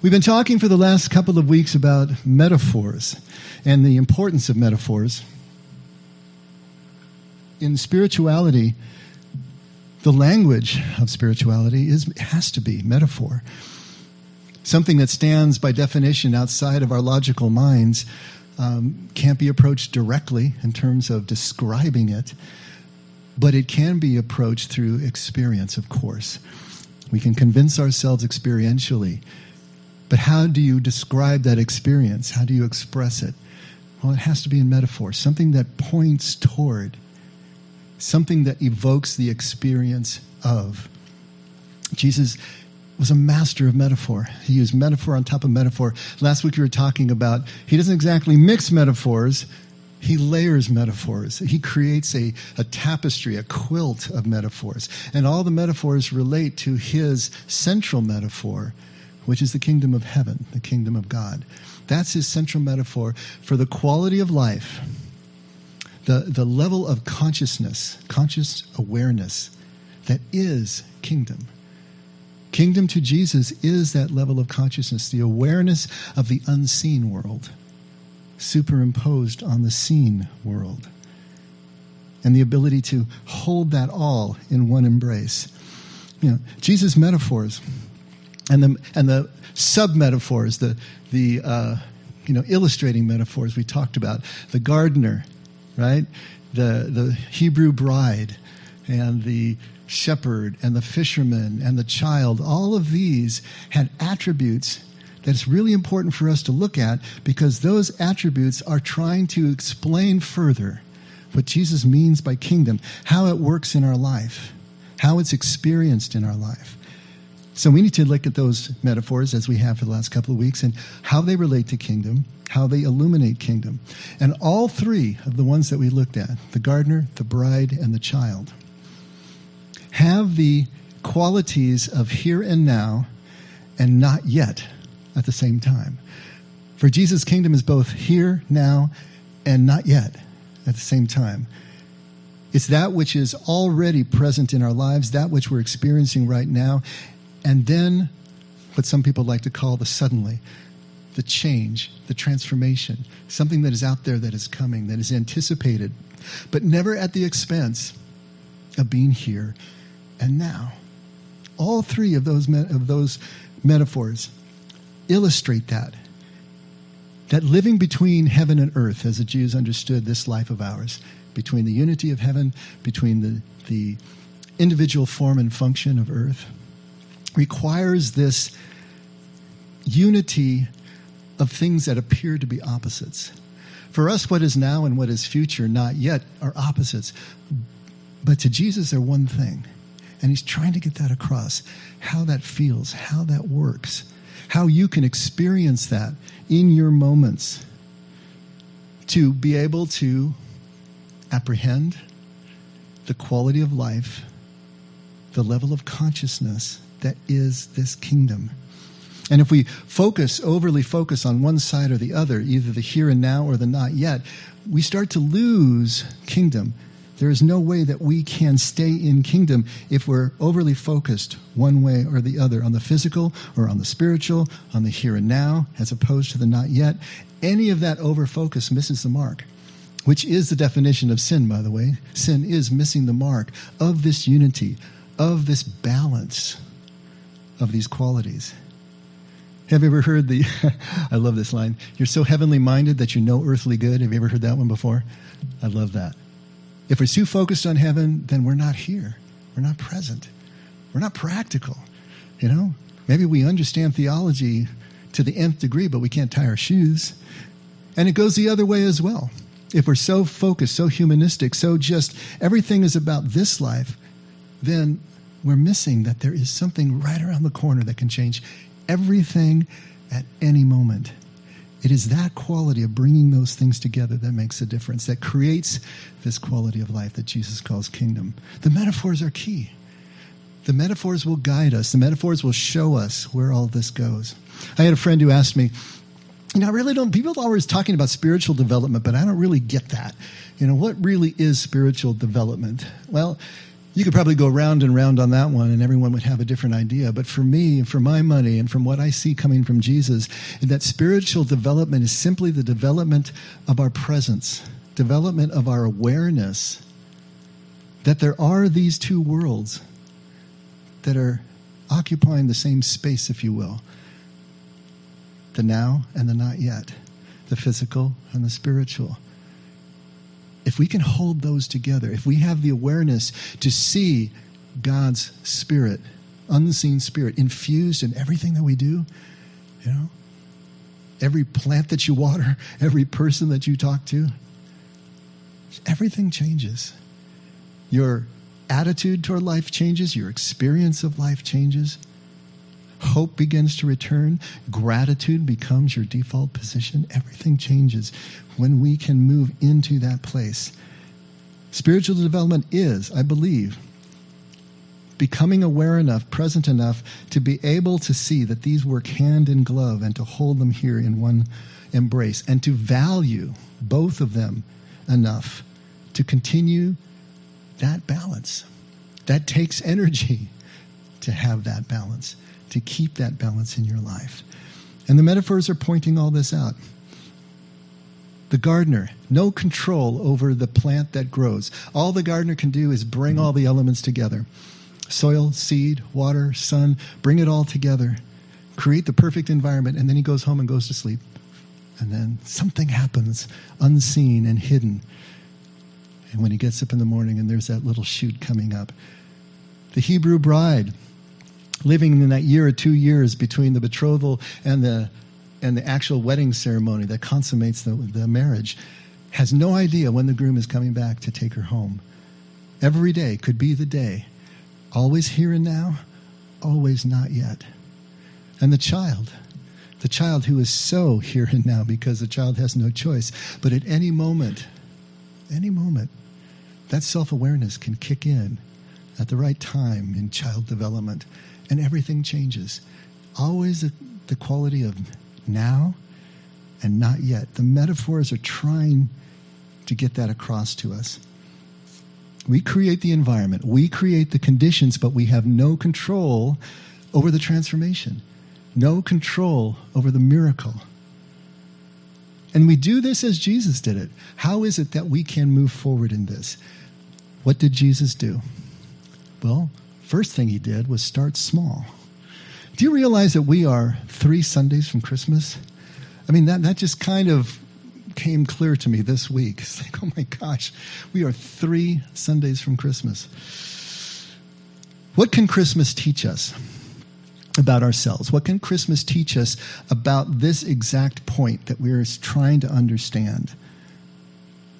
We've been talking for the last couple of weeks about metaphors and the importance of metaphors. In spirituality, the language of spirituality has to be metaphor. Something that stands by definition outside of our logical minds can't be approached directly in terms of describing it, but it can be approached through experience, of course. We can convince ourselves experientially. But how do you describe that experience? How do you express it? Well, it has to be in metaphor, something that points toward, something that evokes the experience of. Jesus was a master of metaphor. He used metaphor on top of metaphor. Last week we were talking about he doesn't exactly mix metaphors. He layers metaphors. He creates a tapestry, a quilt of metaphors. And all the metaphors relate to his central metaphor, which is the kingdom of heaven, the kingdom of God. That's his central metaphor for the quality of life, the level of consciousness, conscious awareness that is kingdom. Kingdom to Jesus is that level of consciousness, the awareness of the unseen world, superimposed on the seen world, and the ability to hold that all in one embrace. You know, Jesus' metaphors. And the sub-metaphors, the illustrating metaphors we talked about, the gardener, right? The Hebrew bride and the shepherd and the fisherman and the child, all of these had attributes that it's really important for us to look at because those attributes are trying to explain further what Jesus means by kingdom, how it works in our life, how it's experienced in our life. So we need to look at those metaphors as we have for the last couple of weeks and how they relate to kingdom, how they illuminate kingdom. And all three of the ones that we looked at, the gardener, the bride, and the child, have the qualities of here and now and not yet at the same time. For Jesus' kingdom is both here, now, and not yet at the same time. It's that which is already present in our lives, that which we're experiencing right now, and then what some people like to call the suddenly, the change, the transformation, something that is out there that is coming, that is anticipated, but never at the expense of being here and now. All three of those metaphors illustrate that living between heaven and earth, as the Jews understood this life of ours, between the unity of heaven, between the individual form and function of earth, requires this unity of things that appear to be opposites. For us, what is now and what is future, not yet, are opposites. But to Jesus, they're one thing. And he's trying to get that across, how that feels, how that works, how you can experience that in your moments to be able to apprehend the quality of life, the level of consciousness that is this kingdom. And if we overly focus on one side or the other, either the here and now or the not yet, we start to lose kingdom. There is no way that we can stay in kingdom if we're overly focused one way or the other, on the physical or on the spiritual, on the here and now, as opposed to the not yet. Any of that over-focus misses the mark, which is the definition of sin, by the way. Sin is missing the mark of this unity, of this balance of these qualities. Have you ever heard I love this line, you're so heavenly minded that you know earthly good. Have you ever heard that one before? I love that. If we're too focused on heaven, then we're not here. We're not present. We're not practical. You know, maybe we understand theology to the nth degree, but we can't tie our shoes. And it goes the other way as well. If we're so focused, so humanistic, so just everything is about this life, then we're missing that there is something right around the corner that can change everything at any moment. It is that quality of bringing those things together that makes a difference, that creates this quality of life that Jesus calls kingdom. The metaphors are key. The metaphors will guide us. The metaphors will show us where all this goes. I had a friend who asked me, I really don't, people are always talking about spiritual development, but I don't really get that. What really is spiritual development? Well, You could probably go round and round on that one, and everyone would have a different idea. But for me, and for my money, and from what I see coming from Jesus, that spiritual development is simply the development of our presence, development of our awareness that there are these two worlds that are occupying the same space, if you will, the now and the not yet, the physical and the spiritual. If we can hold those together, if we have the awareness to see God's Spirit, unseen Spirit, infused in everything that we do, you know, every plant that you water, every person that you talk to, everything changes. Your attitude toward life changes. Your experience of life changes. Hope begins to return. Gratitude becomes your default position. Everything changes when we can move into that place. Spiritual development is, I believe, becoming aware enough, present enough to be able to see that these work hand in glove and to hold them here in one embrace and to value both of them enough to continue that balance. That takes energy to have that balance, to keep that balance in your life. And the metaphors are pointing all this out. The gardener, no control over the plant that grows. All the gardener can do is bring all the elements together. Soil, seed, water, sun, bring it all together. Create the perfect environment, and then he goes home and goes to sleep. And then something happens, unseen and hidden. And when he gets up in the morning and there's that little shoot coming up. The Hebrew bride, living in that year or 2 years between the betrothal and the actual wedding ceremony that consummates the marriage, has no idea when the groom is coming back to take her home. Every day could be the day. Always here and now, always not yet. And the child who is so here and now because the child has no choice, but at any moment, that self-awareness can kick in at the right time in child development. And everything changes. Always the quality of now and not yet. The metaphors are trying to get that across to us. We create the environment. We create the conditions, but we have no control over the transformation. No control over the miracle. And we do this as Jesus did it. How is it that we can move forward in this? What did Jesus do? Well, first thing he did was start small. Do you realize that we are 3 Sundays from Christmas? I mean, that just kind of came clear to me this week. It's like, oh my gosh, we are 3 Sundays from Christmas. What can Christmas teach us about ourselves? What can Christmas teach us about this exact point that we're trying to understand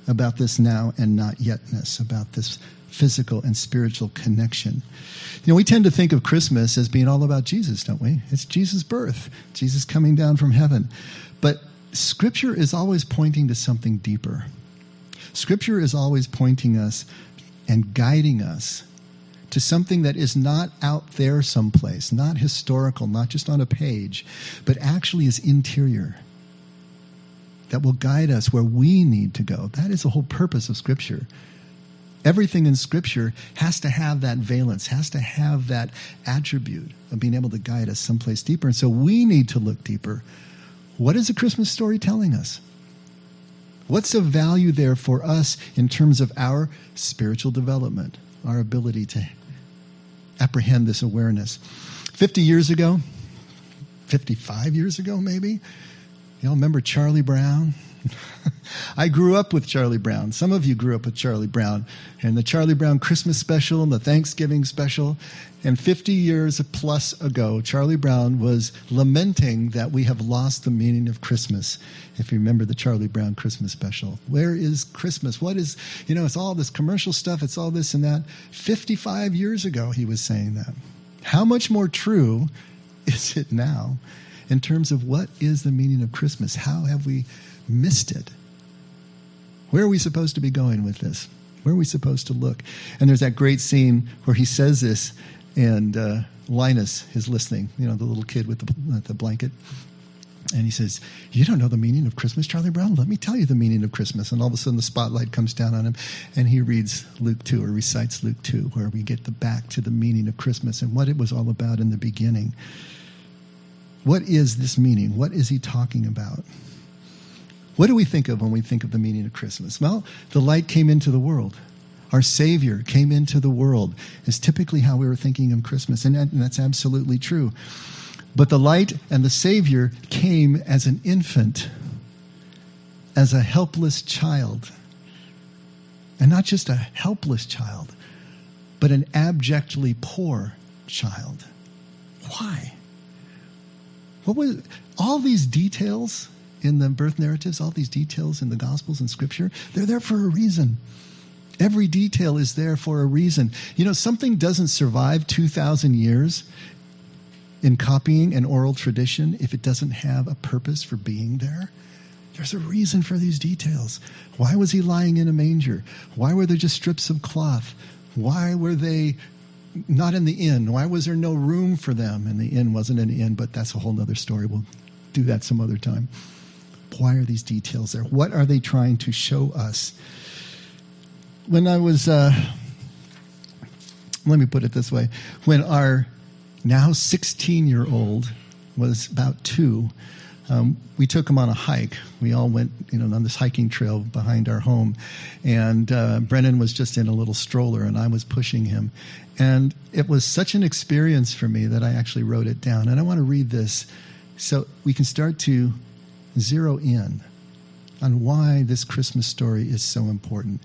about this now and not yetness, about this physical and spiritual connection? You know, we tend to think of Christmas as being all about Jesus, don't we? It's Jesus' birth, Jesus coming down from heaven. But Scripture is always pointing to something deeper. Scripture is always pointing us and guiding us to something that is not out there someplace, not historical, not just on a page, but actually is interior, that will guide us where we need to go. That is the whole purpose of Scripture. Everything in Scripture has to have that valence, has to have that attribute of being able to guide us someplace deeper. And so we need to look deeper. What is the Christmas story telling us? What's of value there for us in terms of our spiritual development, our ability to apprehend this awareness? 55 years ago maybe, y'all remember Charlie Brown? I grew up with Charlie Brown. Some of you grew up with Charlie Brown and the Charlie Brown Christmas special and the Thanksgiving special. And 50 years plus ago, Charlie Brown was lamenting that we have lost the meaning of Christmas. If you remember the Charlie Brown Christmas special, where is Christmas? What is, you know, it's all this commercial stuff. It's all this and that. 55 years ago, he was saying that. How much more true is it now in terms of what is the meaning of Christmas? How have we missed it? Where are we supposed to be going with this? Where are we supposed to look? And there's that great scene where he says this, and Linus is listening, you know, the little kid with the blanket. And he says, you don't know the meaning of Christmas, Charlie Brown? Let me tell you the meaning of Christmas. And all of a sudden the spotlight comes down on him, and he reads Luke 2 or recites Luke 2, where we get the back to the meaning of Christmas and what it was all about in the beginning. What is this meaning? What is he talking about? What do we think of when we think of the meaning of Christmas? Well, the light came into the world. Our Savior came into the world is typically how we were thinking of Christmas, and that's absolutely true. But the light and the Savior came as an infant, as a helpless child. And not just a helpless child, but an abjectly poor child. Why? What was all these details in the birth narratives, all these details in the Gospels and Scripture? They're there for a reason. Every detail is there for a reason. You know, something doesn't survive 2,000 years in copying an oral tradition if it doesn't have a purpose for being there. There's a reason for these details. Why was he lying in a manger? Why were there just strips of cloth? Why were they not in the inn? Why was there no room for them? And the inn wasn't an inn, but that's a whole other story. We'll do that some other time. Why are these details there? What are they trying to show us? When I was, let me put it this way. When our now 16-year-old was about 2, we took him on a hike. We all went, on this hiking trail behind our home. And Brennan was just in a little stroller, and I was pushing him. And it was such an experience for me that I actually wrote it down. And I want to read this so we can start to zero in on why this Christmas story is so important.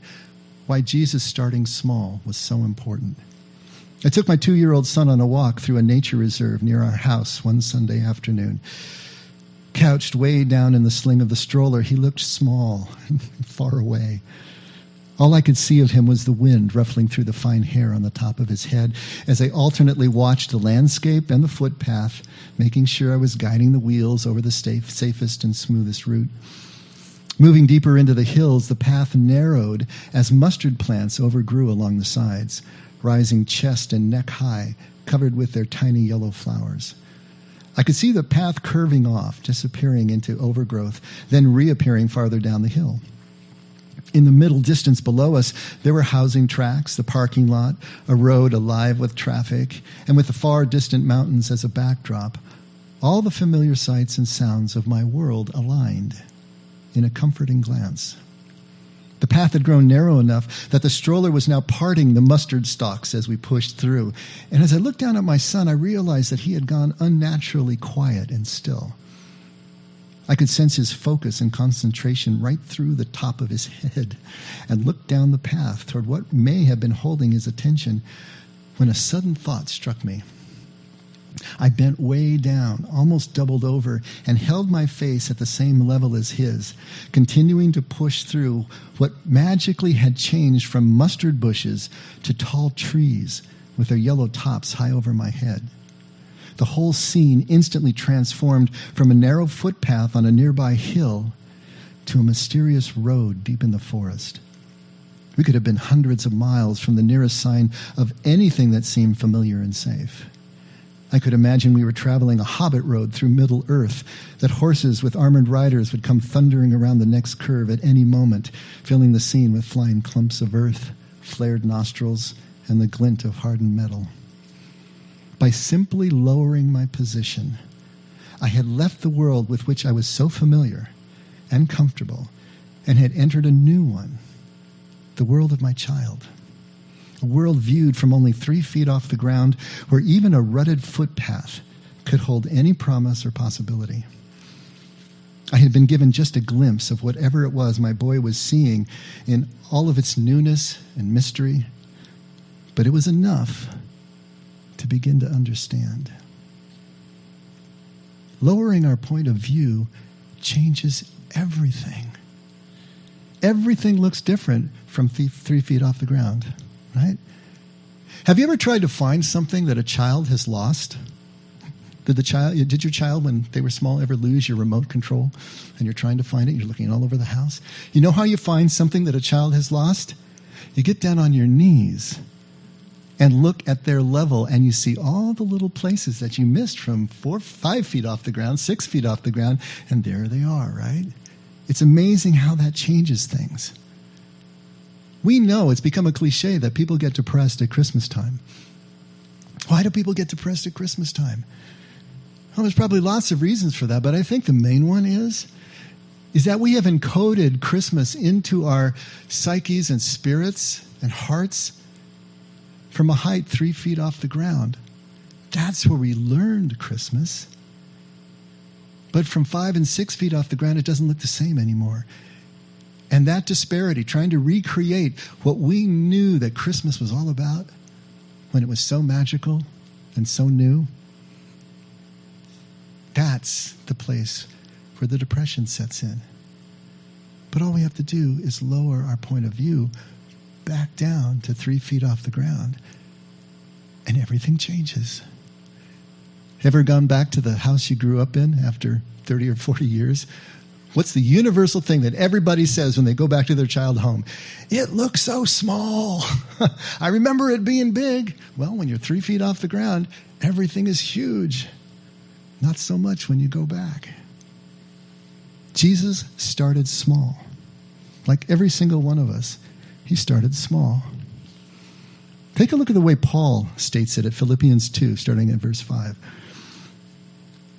Why Jesus starting small was so important. I took my 2-year-old son on a walk through a nature reserve near our house one Sunday afternoon. Couched way down in the sling of the stroller, he looked small and far away. All I could see of him was the wind ruffling through the fine hair on the top of his head as I alternately watched the landscape and the footpath, making sure I was guiding the wheels over the safest and smoothest route. Moving deeper into the hills, the path narrowed as mustard plants overgrew along the sides, rising chest and neck high, covered with their tiny yellow flowers. I could see the path curving off, disappearing into overgrowth, then reappearing farther down the hill. In the middle distance below us, there were housing tracks, the parking lot, a road alive with traffic, and with the far distant mountains as a backdrop, all the familiar sights and sounds of my world aligned in a comforting glance. The path had grown narrow enough that the stroller was now parting the mustard stalks as we pushed through. And as I looked down at my son, I realized that he had gone unnaturally quiet and still. I could sense his focus and concentration right through the top of his head and looked down the path toward what may have been holding his attention when a sudden thought struck me. I bent way down, almost doubled over, and held my face at the same level as his, continuing to push through what magically had changed from mustard bushes to tall trees with their yellow tops high over my head. The whole scene instantly transformed from a narrow footpath on a nearby hill to a mysterious road deep in the forest. We could have been hundreds of miles from the nearest sign of anything that seemed familiar and safe. I could imagine we were traveling a hobbit road through Middle Earth, that horses with armored riders would come thundering around the next curve at any moment, filling the scene with flying clumps of earth, flared nostrils, and the glint of hardened metal. By simply lowering my position, I had left the world with which I was so familiar and comfortable and had entered a new one, the world of my child. A world viewed from only 3 feet off the ground, where even a rutted footpath could hold any promise or possibility. I had been given just a glimpse of whatever it was my boy was seeing in all of its newness and mystery, but it was enough to begin to understand. Lowering our point of view changes everything. Everything looks different from 3 feet off the ground. Right? Have you ever tried to find something that a child has lost? Did your child, when they were small, ever lose your remote control? And you're trying to find it. You're looking all over the house. You know how you find something that a child has lost? You get down on your knees and look at their level, and you see all the little places that you missed from 4, 5 feet off the ground, 6 feet off the ground, and there they are, right? It's amazing how that changes things. We know it's become a cliche that people get depressed at Christmas time. Why do people get depressed at Christmas time? Well, there's probably lots of reasons for that, but I think the main one is that we have encoded Christmas into our psyches and spirits and hearts from a height 3 feet off the ground. That's where we learned Christmas. But from 5 and 6 feet off the ground, it doesn't look the same anymore. And that disparity, trying to recreate what we knew that Christmas was all about when it was so magical and so new, that's the place where the depression sets in. But all we have to do is lower our point of view back down to 3 feet off the ground, and everything changes. Ever gone back to the house you grew up in after 30 or 40 years? What's the universal thing that everybody says when they go back to their child home? It looks so small. I remember it being big. Well, when you're 3 feet off the ground, everything is huge. Not so much when you go back. Jesus started small. Like every single one of us, he started small. Take a look at the way Paul states it at Philippians 2, starting at verse 5.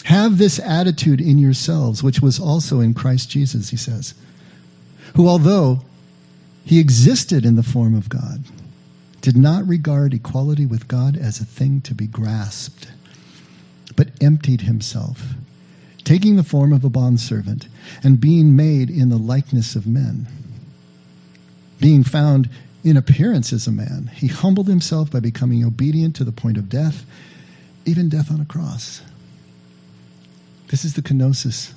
Have this attitude in yourselves, which was also in Christ Jesus, he says, who, although he existed in the form of God, did not regard equality with God as a thing to be grasped, but emptied himself, taking the form of a bondservant and being made in the likeness of men. Being found in appearance as a man, he humbled himself by becoming obedient to the point of death, even death on a cross. This is the kenosis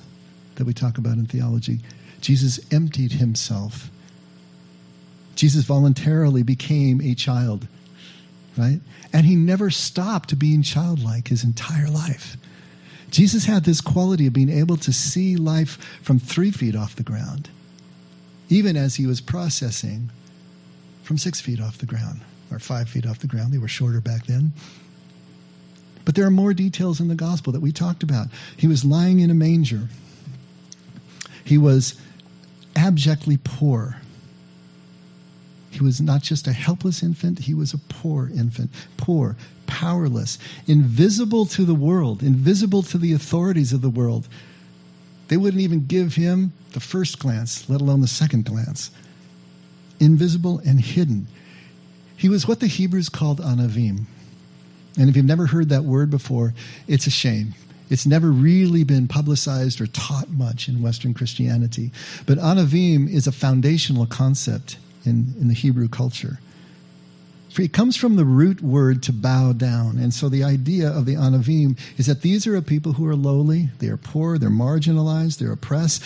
that we talk about in theology. Jesus emptied himself. Jesus voluntarily became a child, right? And he never stopped being childlike his entire life. Jesus had this quality of being able to see life from 3 feet off the ground, even as he was processing from 6 feet off the ground, or 5 feet off the ground. They were shorter back then. But there are more details in the gospel that we talked about. He was lying in a manger. He was abjectly poor. He was not just a helpless infant, he was a poor infant, poor, powerless, invisible to the world, invisible to the authorities of the world. They wouldn't even give him the first glance, let alone the second glance. Invisible and hidden. He was what the Hebrews called Anavim. And if you've never heard that word before, it's a shame. It's never really been publicized or taught much in Western Christianity. But Anavim is a foundational concept in the Hebrew culture. It comes from the root word to bow down. And so the idea of the Anavim is that these are a people who are lowly, they are poor, they're marginalized, they're oppressed,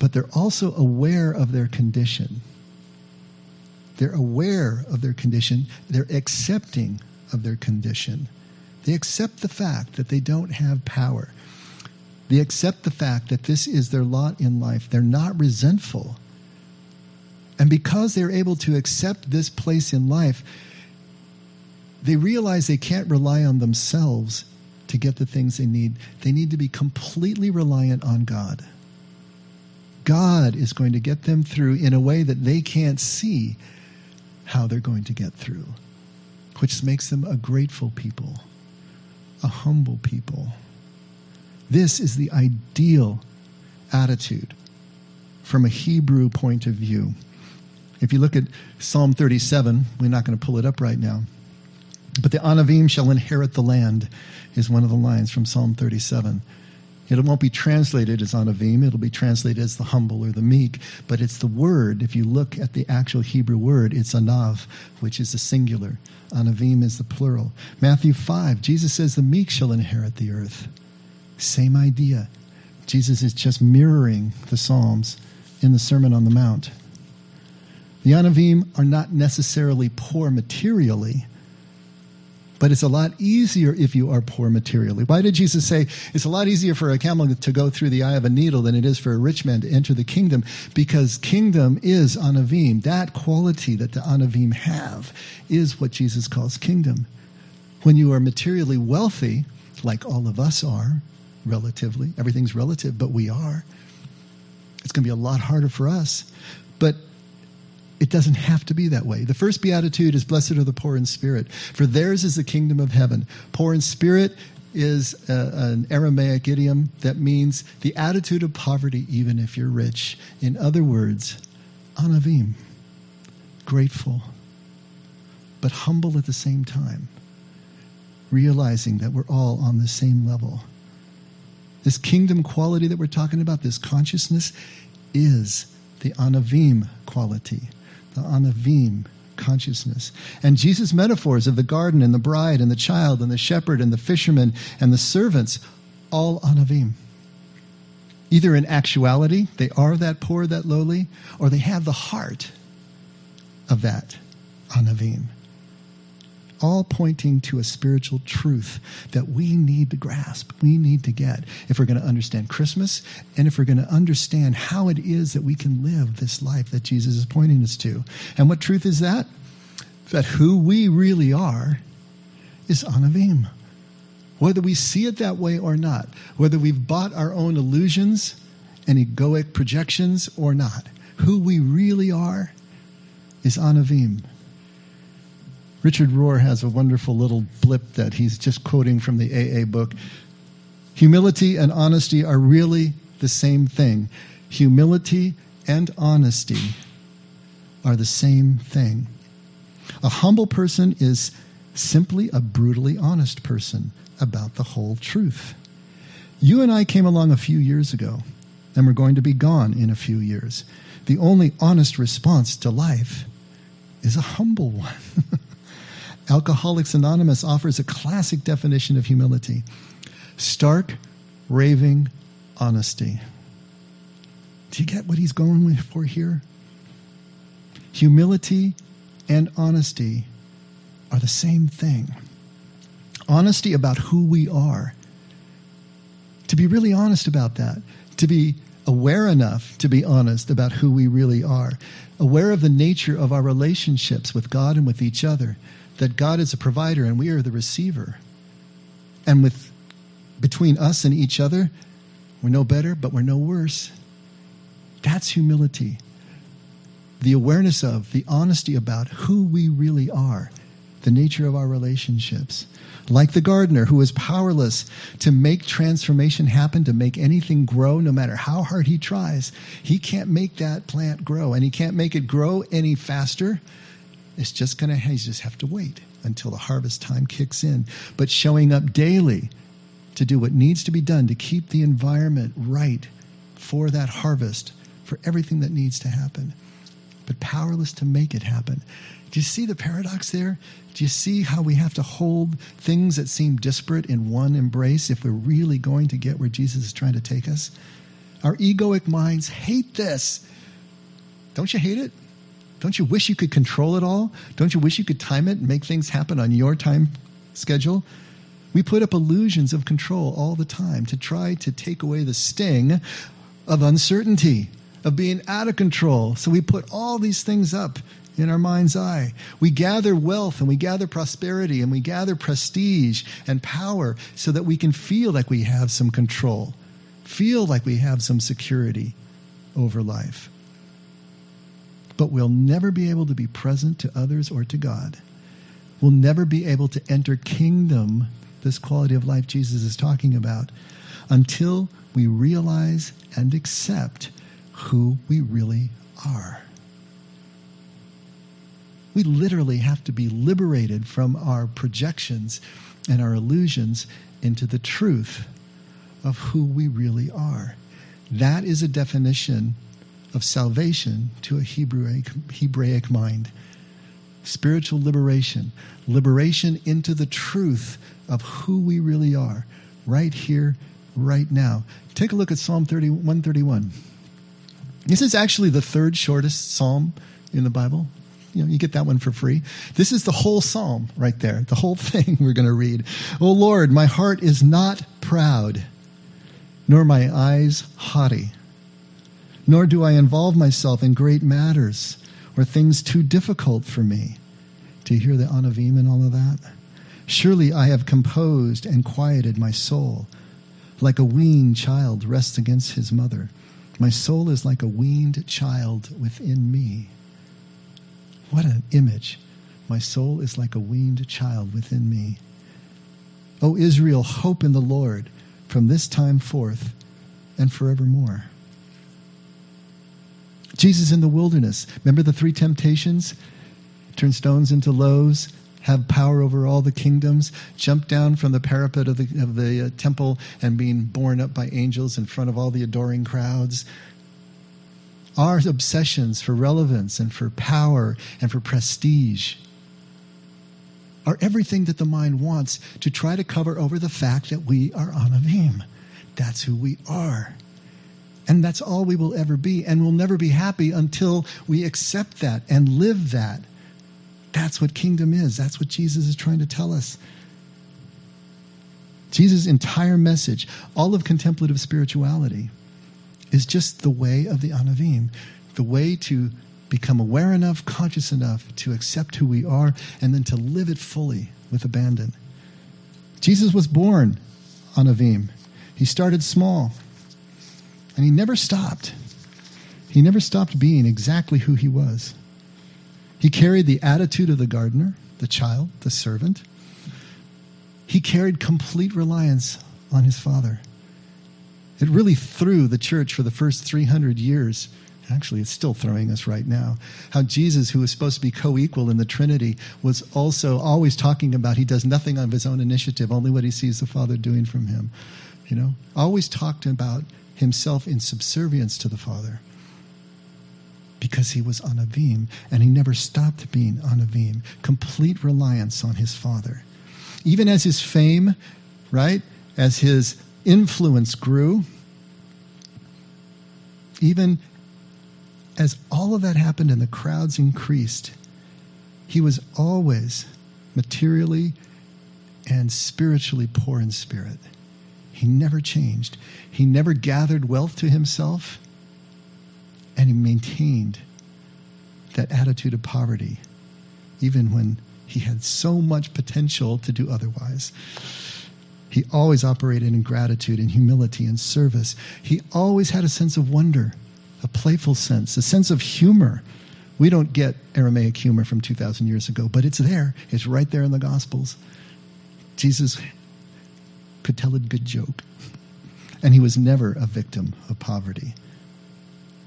but they're also aware of their condition. They're aware of their condition. They're accepting of their condition. They accept the fact that they don't have power. They accept the fact that this is their lot in life. They're not resentful. And because they're able to accept this place in life, they realize they can't rely on themselves to get the things they need. They need to be completely reliant on God. God is going to get them through in a way that they can't see how they're going to get through, which makes them a grateful people, a humble people. This is the ideal attitude from a Hebrew point of view. If you look at Psalm 37, we're not going to pull it up right now, but the Anavim shall inherit the land is one of the lines from Psalm 37. It won't be translated as Anavim. It'll be translated as the humble or the meek, but it's the word. If you look at the actual Hebrew word, it's anav, which is the singular. Anavim is the plural. Matthew 5, Jesus says the meek shall inherit the earth. Same idea. Jesus is just mirroring the Psalms in the Sermon on the Mount. The Anavim are not necessarily poor materially, but it's a lot easier if you are poor materially. Why did Jesus say it's a lot easier for a camel to go through the eye of a needle than it is for a rich man to enter the kingdom? Because kingdom is anavim. That quality that the anavim have is what Jesus calls kingdom. When you are materially wealthy, like all of us are, relatively, everything's relative, but we are, it's going to be a lot harder for us. But it doesn't have to be that way. The first beatitude is blessed are the poor in spirit, for theirs is the kingdom of heaven. Poor in spirit is an Aramaic idiom that means the attitude of poverty even if you're rich. In other words, anavim, grateful, but humble at the same time, realizing that we're all on the same level. This kingdom quality that we're talking about, this consciousness, is the anavim quality, the anavim consciousness. And Jesus' metaphors of the garden and the bride and the child and the shepherd and the fisherman and the servants, all anavim. Either in actuality, they are that poor, that lowly, or they have the heart of that anavim. All pointing to a spiritual truth that we need to grasp, we need to get, if we're going to understand Christmas and if we're going to understand how it is that we can live this life that Jesus is pointing us to. And what truth is that? That who we really are is anavim. Whether we see it that way or not, whether we've bought our own illusions and egoic projections or not, who we really are is anavim. Richard Rohr has a wonderful little blip that he's just quoting from the AA book. Humility and honesty are really the same thing. Humility and honesty are the same thing. A humble person is simply a brutally honest person about the whole truth. You and I came along a few years ago, and we're going to be gone in a few years. The only honest response to life is a humble one. Alcoholics Anonymous offers a classic definition of humility. Stark, raving honesty. Do you get what he's going for here? Humility and honesty are the same thing. Honesty about who we are. To be really honest about that. To be aware enough to be honest about who we really are. Aware of the nature of our relationships with God and with each other. That God is a provider and we are the receiver. And between us and each other, we're no better, but we're no worse. That's humility. The awareness of, the honesty about who we really are, the nature of our relationships. Like the gardener who is powerless to make transformation happen, to make anything grow, no matter how hard he tries, he can't make that plant grow, and he can't make it grow any faster. It's just going to, you just have to wait until the harvest time kicks in. But showing up daily to do what needs to be done to keep the environment right for that harvest, for everything that needs to happen, but powerless to make it happen. Do you see the paradox there? Do you see how we have to hold things that seem disparate in one embrace if we're really going to get where Jesus is trying to take us? Our egoic minds hate this. Don't you hate it? Don't you wish you could control it all? Don't you wish you could time it and make things happen on your time schedule? We put up illusions of control all the time to try to take away the sting of uncertainty, of being out of control. So we put all these things up in our mind's eye. We gather wealth and we gather prosperity and we gather prestige and power so that we can feel like we have some control, feel like we have some security over life. But we'll never be able to be present to others or to God. We'll never be able to enter kingdom, this quality of life Jesus is talking about, until we realize and accept who we really are. We literally have to be liberated from our projections and our illusions into the truth of who we really are. That is a definition of salvation to a Hebraic mind. Spiritual liberation. Liberation into the truth of who we really are. Right here, right now. Take a look at Psalm 131. This is actually the third shortest psalm in the Bible. you know, you get that one for free. This is the whole psalm right there, the whole thing we're going to read. Oh Lord, my heart is not proud, nor my eyes haughty, nor do I involve myself in great matters or things too difficult for me. Do you hear the Anavim and all of that? Surely I have composed and quieted my soul, like a weaned child rests against his mother. My soul is like a weaned child within me. What an image. My soul is like a weaned child within me. O Israel, hope in the Lord from this time forth and forevermore. Jesus in the wilderness. Remember the three temptations? Turn stones into loaves, have power over all the kingdoms, jump down from the parapet of the temple and being borne up by angels in front of all the adoring crowds. Our obsessions for relevance and for power and for prestige are everything that the mind wants to try to cover over the fact that we are Anavim. That's who we are. And that's all we will ever be, and we'll never be happy until we accept that and live that. That's what kingdom is. That's what Jesus is trying to tell us. Jesus' entire message, all of contemplative spirituality, is just the way of the Anavim, the way to become aware enough, conscious enough to accept who we are, and then to live it fully with abandon. Jesus was born Anavim. He started small, and he never stopped. He never stopped being exactly who he was. He carried the attitude of the gardener, the child, the servant. He carried complete reliance on his Father. It really threw the church for the first 300 years. Actually, it's still throwing us right now. How Jesus, who was supposed to be co-equal in the Trinity, was also always talking about he does nothing on his own initiative, only what he sees the Father doing from him. You know, always talked about himself in subservience to the Father. Because he was Anavim, and he never stopped being Anavim. Complete reliance on his Father. Even as his fame, right, as his influence grew, even as all of that happened and the crowds increased, he was always materially and spiritually poor in spirit. He never changed. He never gathered wealth to himself. And he maintained that attitude of poverty, even when he had so much potential to do otherwise. He always operated in gratitude and humility and service. He always had a sense of wonder, a playful sense, a sense of humor. We don't get Aramaic humor from 2,000 years ago, but it's there. It's right there in the Gospels. Jesus could tell a good joke. And he was never a victim of poverty.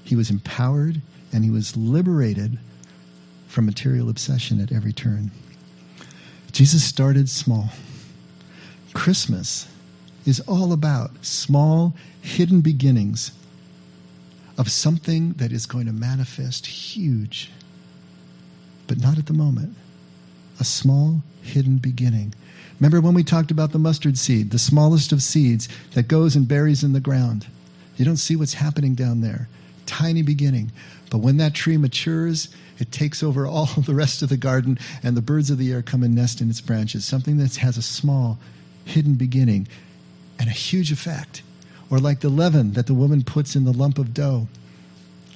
He was empowered and he was liberated from material obsession at every turn. Jesus started small. Christmas is all about small, hidden beginnings of something that is going to manifest huge, but not at the moment. A small, hidden beginning. Remember when we talked about the mustard seed, the smallest of seeds that goes and buries in the ground. You don't see what's happening down there. Tiny beginning, but when that tree matures, it takes over all the rest of the garden, and the birds of the air come and nest in its branches. Something that has a small, hidden beginning and a huge effect. Or like the leaven that the woman puts in the lump of dough,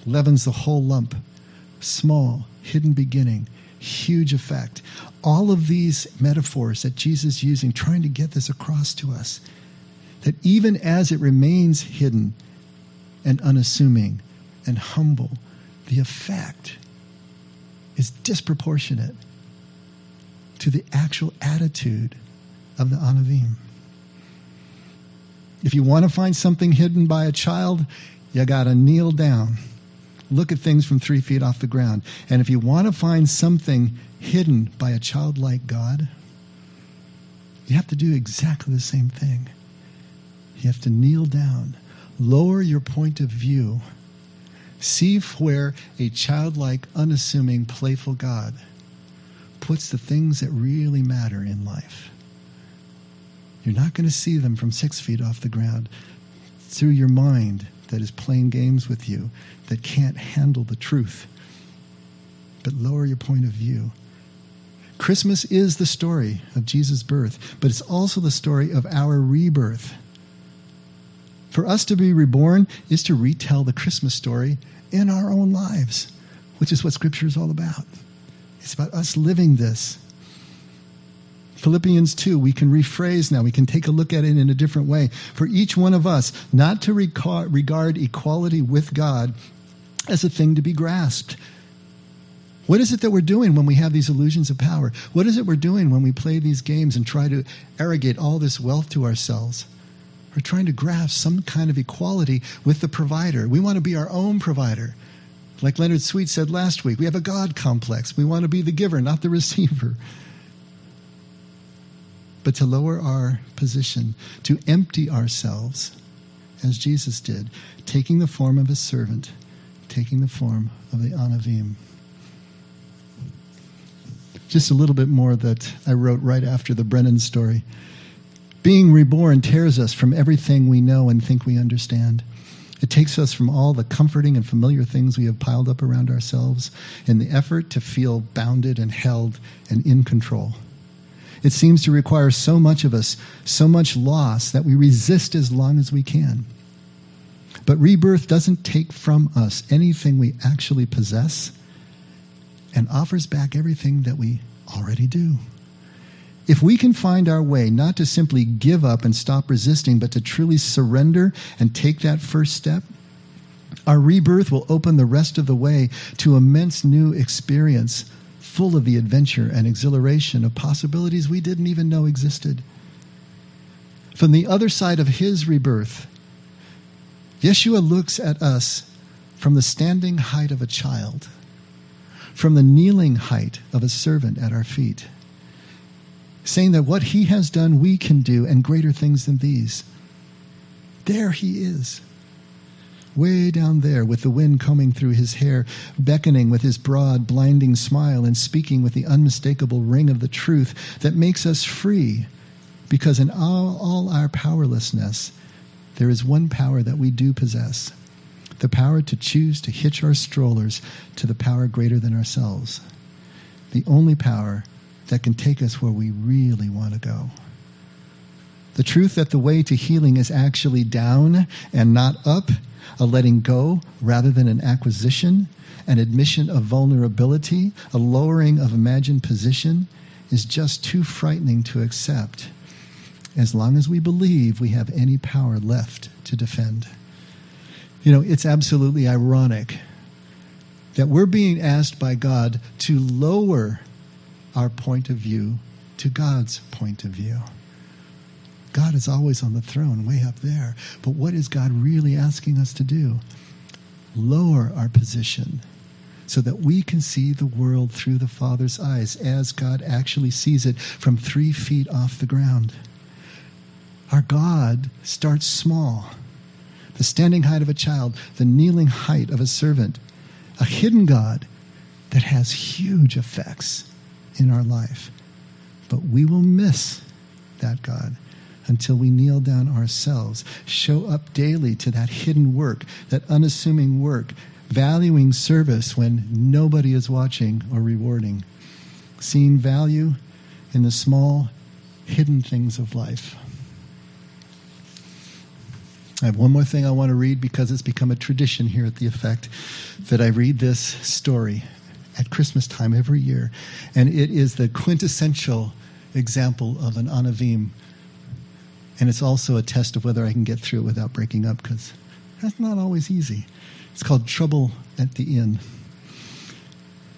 leavens the whole lump. Small, hidden beginning, huge effect. All of these metaphors that Jesus is using, trying to get this across to us, that even as it remains hidden and unassuming and humble, the effect is disproportionate to the actual attitude of the Anavim. If you want to find something hidden by a child, you got to kneel down, look at things from 3 feet off the ground. And if you want to find something hidden by a childlike God, you have to do exactly the same thing. You have to kneel down, lower your point of view. See where a childlike, unassuming, playful God puts the things that really matter in life. You're not going to see them from 6 feet off the ground. Through your mind that is playing games with you, that can't handle the truth. but lower your point of view. Christmas is the story of Jesus' birth, but it's also the story of our rebirth. For us to be reborn is to retell the Christmas story in our own lives, which is what Scripture is all about. It's about us living this. Philippians 2, we can rephrase now. We can take a look at it in a different way. For each one of us, not to regard equality with God as a thing to be grasped. What is it that we're doing when we have these illusions of power? What is it we're doing when we play these games and try to arrogate all this wealth to ourselves? We're trying to grasp some kind of equality with the provider. We want to be our own provider. Like Leonard Sweet said last week, we have a God complex. We want to be the giver, not the receiver. But to lower our position, to empty ourselves, as Jesus did, taking the form of a servant, taking the form of the Anavim. Just a little bit more that I wrote right after the Brennan story. Being reborn tears us from everything we know and think we understand. It takes us from all the comforting and familiar things we have piled up around ourselves in the effort to feel bounded and held and in control. It seems to require so much of us, so much loss, that we resist as long as we can. But rebirth doesn't take from us anything we actually possess and offers back everything that we already do. If we can find our way not to simply give up and stop resisting, but to truly surrender and take that first step, our rebirth will open the rest of the way to immense new experience, full of the adventure and exhilaration of possibilities we didn't even know existed. From the other side of his rebirth, Yeshua looks at us from the standing height of a child, from the kneeling height of a servant at our feet, saying that what he has done we can do, and greater things than these. There he is, way down there, with the wind combing through his hair, beckoning with his broad, blinding smile, and speaking with the unmistakable ring of the truth that makes us free, because in all our powerlessness, there is one power that we do possess, the power to choose to hitch our strollers to the power greater than ourselves, the only power that can take us where we really want to go. The truth that the way to healing is actually down and not up, a letting go rather than an acquisition, an admission of vulnerability, a lowering of imagined position, is just too frightening to accept as long as we believe we have any power left to defend. You know, it's absolutely ironic that we're being asked by God to lower our point of view to God's point of view. God is always on the throne, way up there. But what is God really asking us to do? Lower our position so that we can see the world through the Father's eyes as God actually sees it, from 3 feet off the ground. Our God starts small. The standing height of a child, the kneeling height of a servant, a hidden God that has huge effects in our life. But we will miss that God until we kneel down ourselves, show up daily to that hidden work, that unassuming work, valuing service when nobody is watching or rewarding, seeing value in the small, hidden things of life. I have one more thing I want to read, because it's become a tradition here at The Effect that I read this story at Christmas time every year, and it is the quintessential example of an Anavim. And it's also a test of whether I can get through it without breaking up, because that's not always easy. It's called Trouble at the Inn.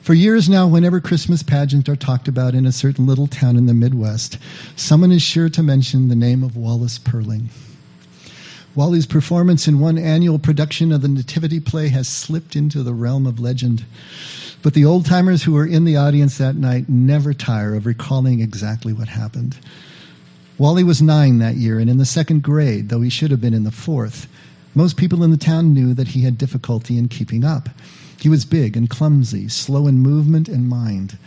For years now, whenever Christmas pageants are talked about in a certain little town in the Midwest, someone is sure to mention the name of Wallace Purling. Wally's performance in one annual production of the Nativity play has slipped into the realm of legend. But the old-timers who were in the audience that night never tire of recalling exactly what happened. Wally was 9 that year and in the 2nd grade, though he should have been in the 4th. Most people in the town knew that he had difficulty in keeping up. He was big and clumsy, slow in movement and mind.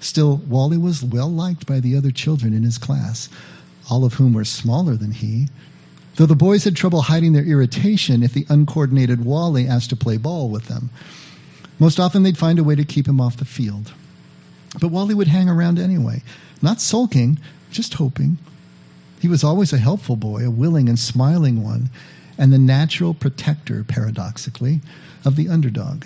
Still, Wally was well liked by the other children in his class, all of whom were smaller than he. Though the boys had trouble hiding their irritation if the uncoordinated Wally asked to play ball with them. Most often they'd find a way to keep him off the field. But Wally would hang around anyway, not sulking, just hoping. He was always a helpful boy, a willing and smiling one, and the natural protector, paradoxically, of the underdog.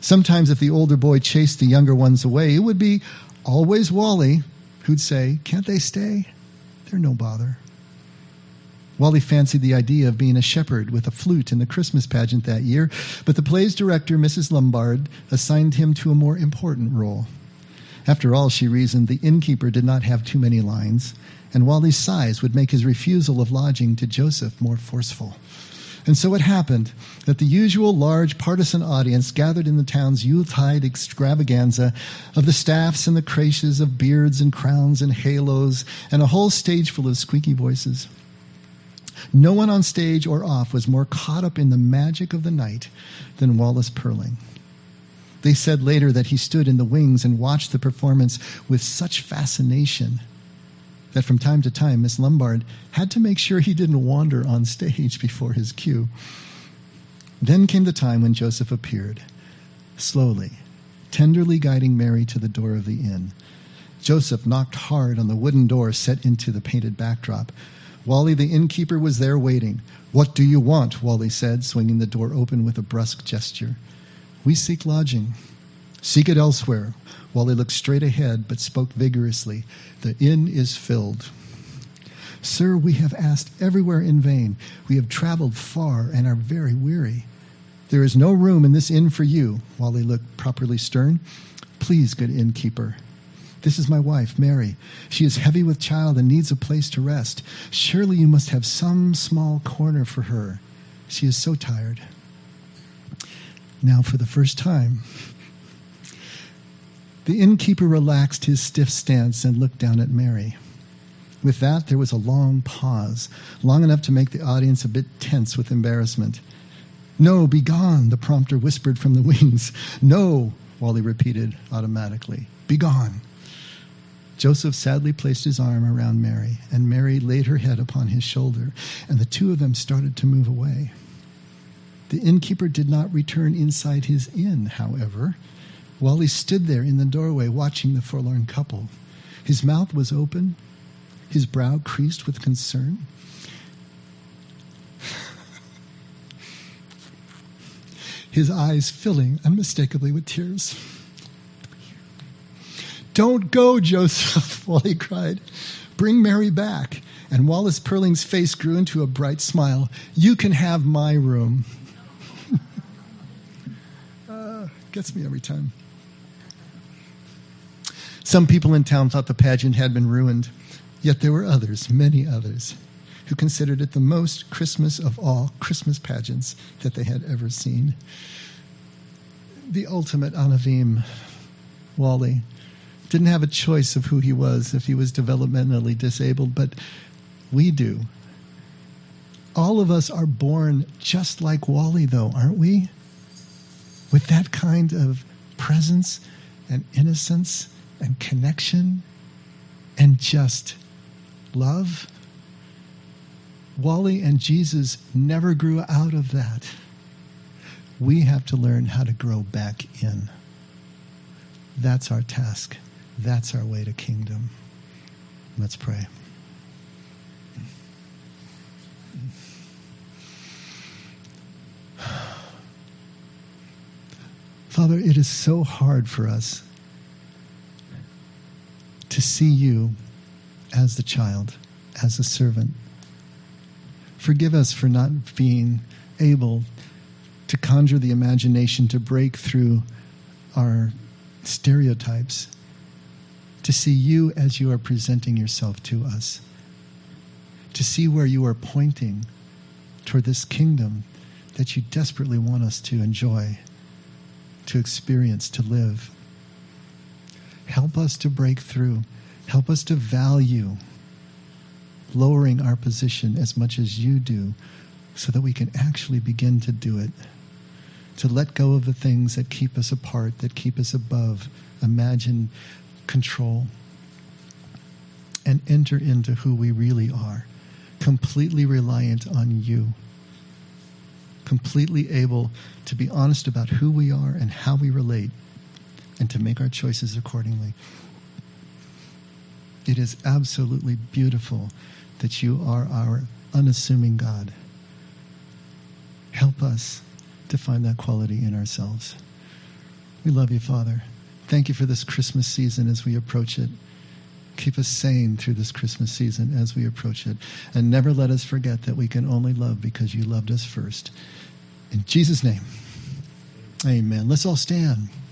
Sometimes if the older boy chased the younger ones away, it would be always Wally who'd say, "Can't they stay? They're no bother." Wally fancied the idea of being a shepherd with a flute in the Christmas pageant that year, but the play's director, Mrs. Lombard, assigned him to a more important role. After all, she reasoned, the innkeeper did not have too many lines, and Wally's size would make his refusal of lodging to Joseph more forceful. And so it happened that the usual large partisan audience gathered in the town's Yuletide extravaganza of the staffs and the creches, of beards and crowns and halos, and a whole stage full of squeaky voices. No one on stage or off was more caught up in the magic of the night than Wallace Purling. They said later that he stood in the wings and watched the performance with such fascination that from time to time Miss Lombard had to make sure he didn't wander on stage before his cue. Then came the time when Joseph appeared, slowly, tenderly guiding Mary to the door of the inn. Joseph knocked hard on the wooden door set into the painted backdrop. Wally, the innkeeper, was there waiting. "What do you want?" Wally said, swinging the door open with a brusque gesture. "We seek lodging." "Seek it elsewhere." Wally looked straight ahead but spoke vigorously. "The inn is filled." "Sir, we have asked everywhere in vain. We have traveled far and are very weary." "There is no room in this inn for you." Wally looked properly stern. "Please, good innkeeper, this is my wife, Mary. She is heavy with child and needs a place to rest. Surely you must have some small corner for her. She is so tired." Now for the first time, the innkeeper relaxed his stiff stance and looked down at Mary. With that, there was a long pause, long enough to make the audience a bit tense with embarrassment. "No, be gone," the prompter whispered from the wings. "No," Wally repeated automatically. "Be gone." Joseph sadly placed his arm around Mary, and Mary laid her head upon his shoulder, and the two of them started to move away. The innkeeper did not return inside his inn, however. Wally stood there in the doorway watching the forlorn couple. His mouth was open, his brow creased with concern. His eyes filling unmistakably with tears. "Don't go, Joseph," Wally cried. "Bring Mary back." And Wallace Purling's face grew into a bright smile. "You can have my room." Gets me every time. Some people in town thought the pageant had been ruined, yet there were others, many others, who considered it the most Christmas of all Christmas pageants that they had ever seen. The ultimate Anavim, Wally, didn't have a choice of who he was if he was developmentally disabled, but we do. All of us are born just like Wally, though, aren't we? With that kind of presence and innocence and connection and just love. Wally and Jesus never grew out of that. We have to learn how to grow back in. That's our task. That's our way to kingdom. Let's pray. Father, it is so hard for us to see you as the child, as a servant. Forgive us for not being able to conjure the imagination to break through our stereotypes, to see you as you are presenting yourself to us, to see where you are pointing toward this kingdom that you desperately want us to enjoy, to experience, to live. Help us to break through. Help us to value lowering our position as much as you do so that we can actually begin to do it, to let go of the things that keep us apart, that keep us above, imagine, control, and enter into who we really are, completely reliant on you, completely able to be honest about who we are and how we relate and to make our choices accordingly. It is absolutely beautiful that you are our unassuming God. Help us to find that quality in ourselves. We love you, Father. Thank you for this Christmas season as we approach it. Keep us sane through this Christmas season as we approach it. And never let us forget that we can only love because you loved us first. In Jesus' name, amen. Let's all stand.